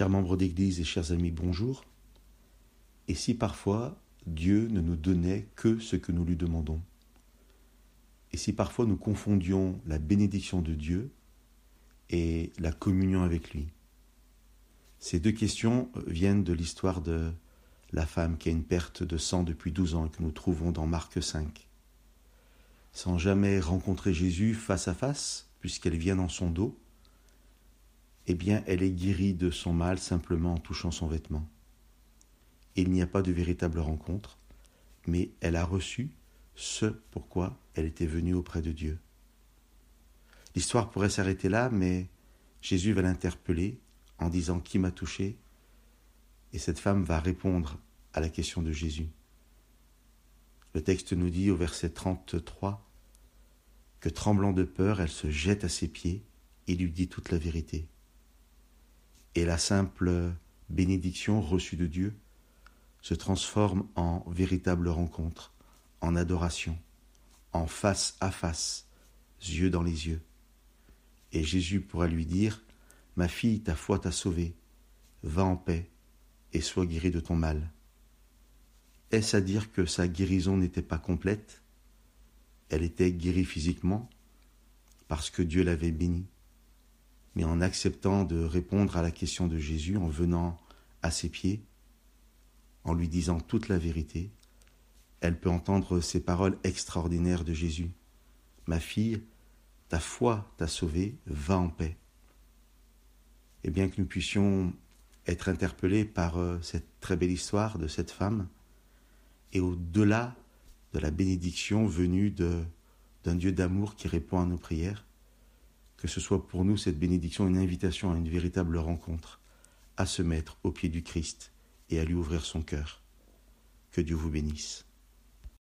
Chers membres d'Église et chers amis, bonjour. Et si parfois Dieu ne nous donnait que ce que nous lui demandons? Et si parfois nous confondions la bénédiction de Dieu et la communion avec lui? Ces deux questions viennent de l'histoire de la femme qui a une perte de sang depuis 12 ans et que nous trouvons dans Marc 5. Sans jamais rencontrer Jésus face à face, puisqu'elle vient dans son dos, eh bien, elle est guérie de son mal simplement en touchant son vêtement. Il n'y a pas de véritable rencontre, mais elle a reçu ce pourquoi elle était venue auprès de Dieu. L'histoire pourrait s'arrêter là, mais Jésus va l'interpeller en disant « Qui m'a touché ?» Et cette femme va répondre à la question de Jésus. Le texte nous dit au verset 33 que tremblant de peur, elle se jette à ses pieds et lui dit toute la vérité. Et la simple bénédiction reçue de Dieu se transforme en véritable rencontre, en adoration, en face à face, yeux dans les yeux. Et Jésus pourra lui dire « Ma fille, ta foi t'a sauvée, va en paix et sois guérie de ton mal. » Est-ce à dire que sa guérison n'était pas complète? Elle était guérie physiquement parce que Dieu l'avait bénie. Mais en acceptant de répondre à la question de Jésus, en venant à ses pieds, en lui disant toute la vérité, elle peut entendre ces paroles extraordinaires de Jésus. « Ma fille, ta foi t'a sauvée, va en paix. » Et bien que nous puissions être interpellés par cette très belle histoire de cette femme, et au-delà de la bénédiction venue d'un Dieu d'amour qui répond à nos prières, que ce soit pour nous, cette bénédiction, une invitation à une véritable rencontre, à se mettre au pied du Christ et à lui ouvrir son cœur. Que Dieu vous bénisse.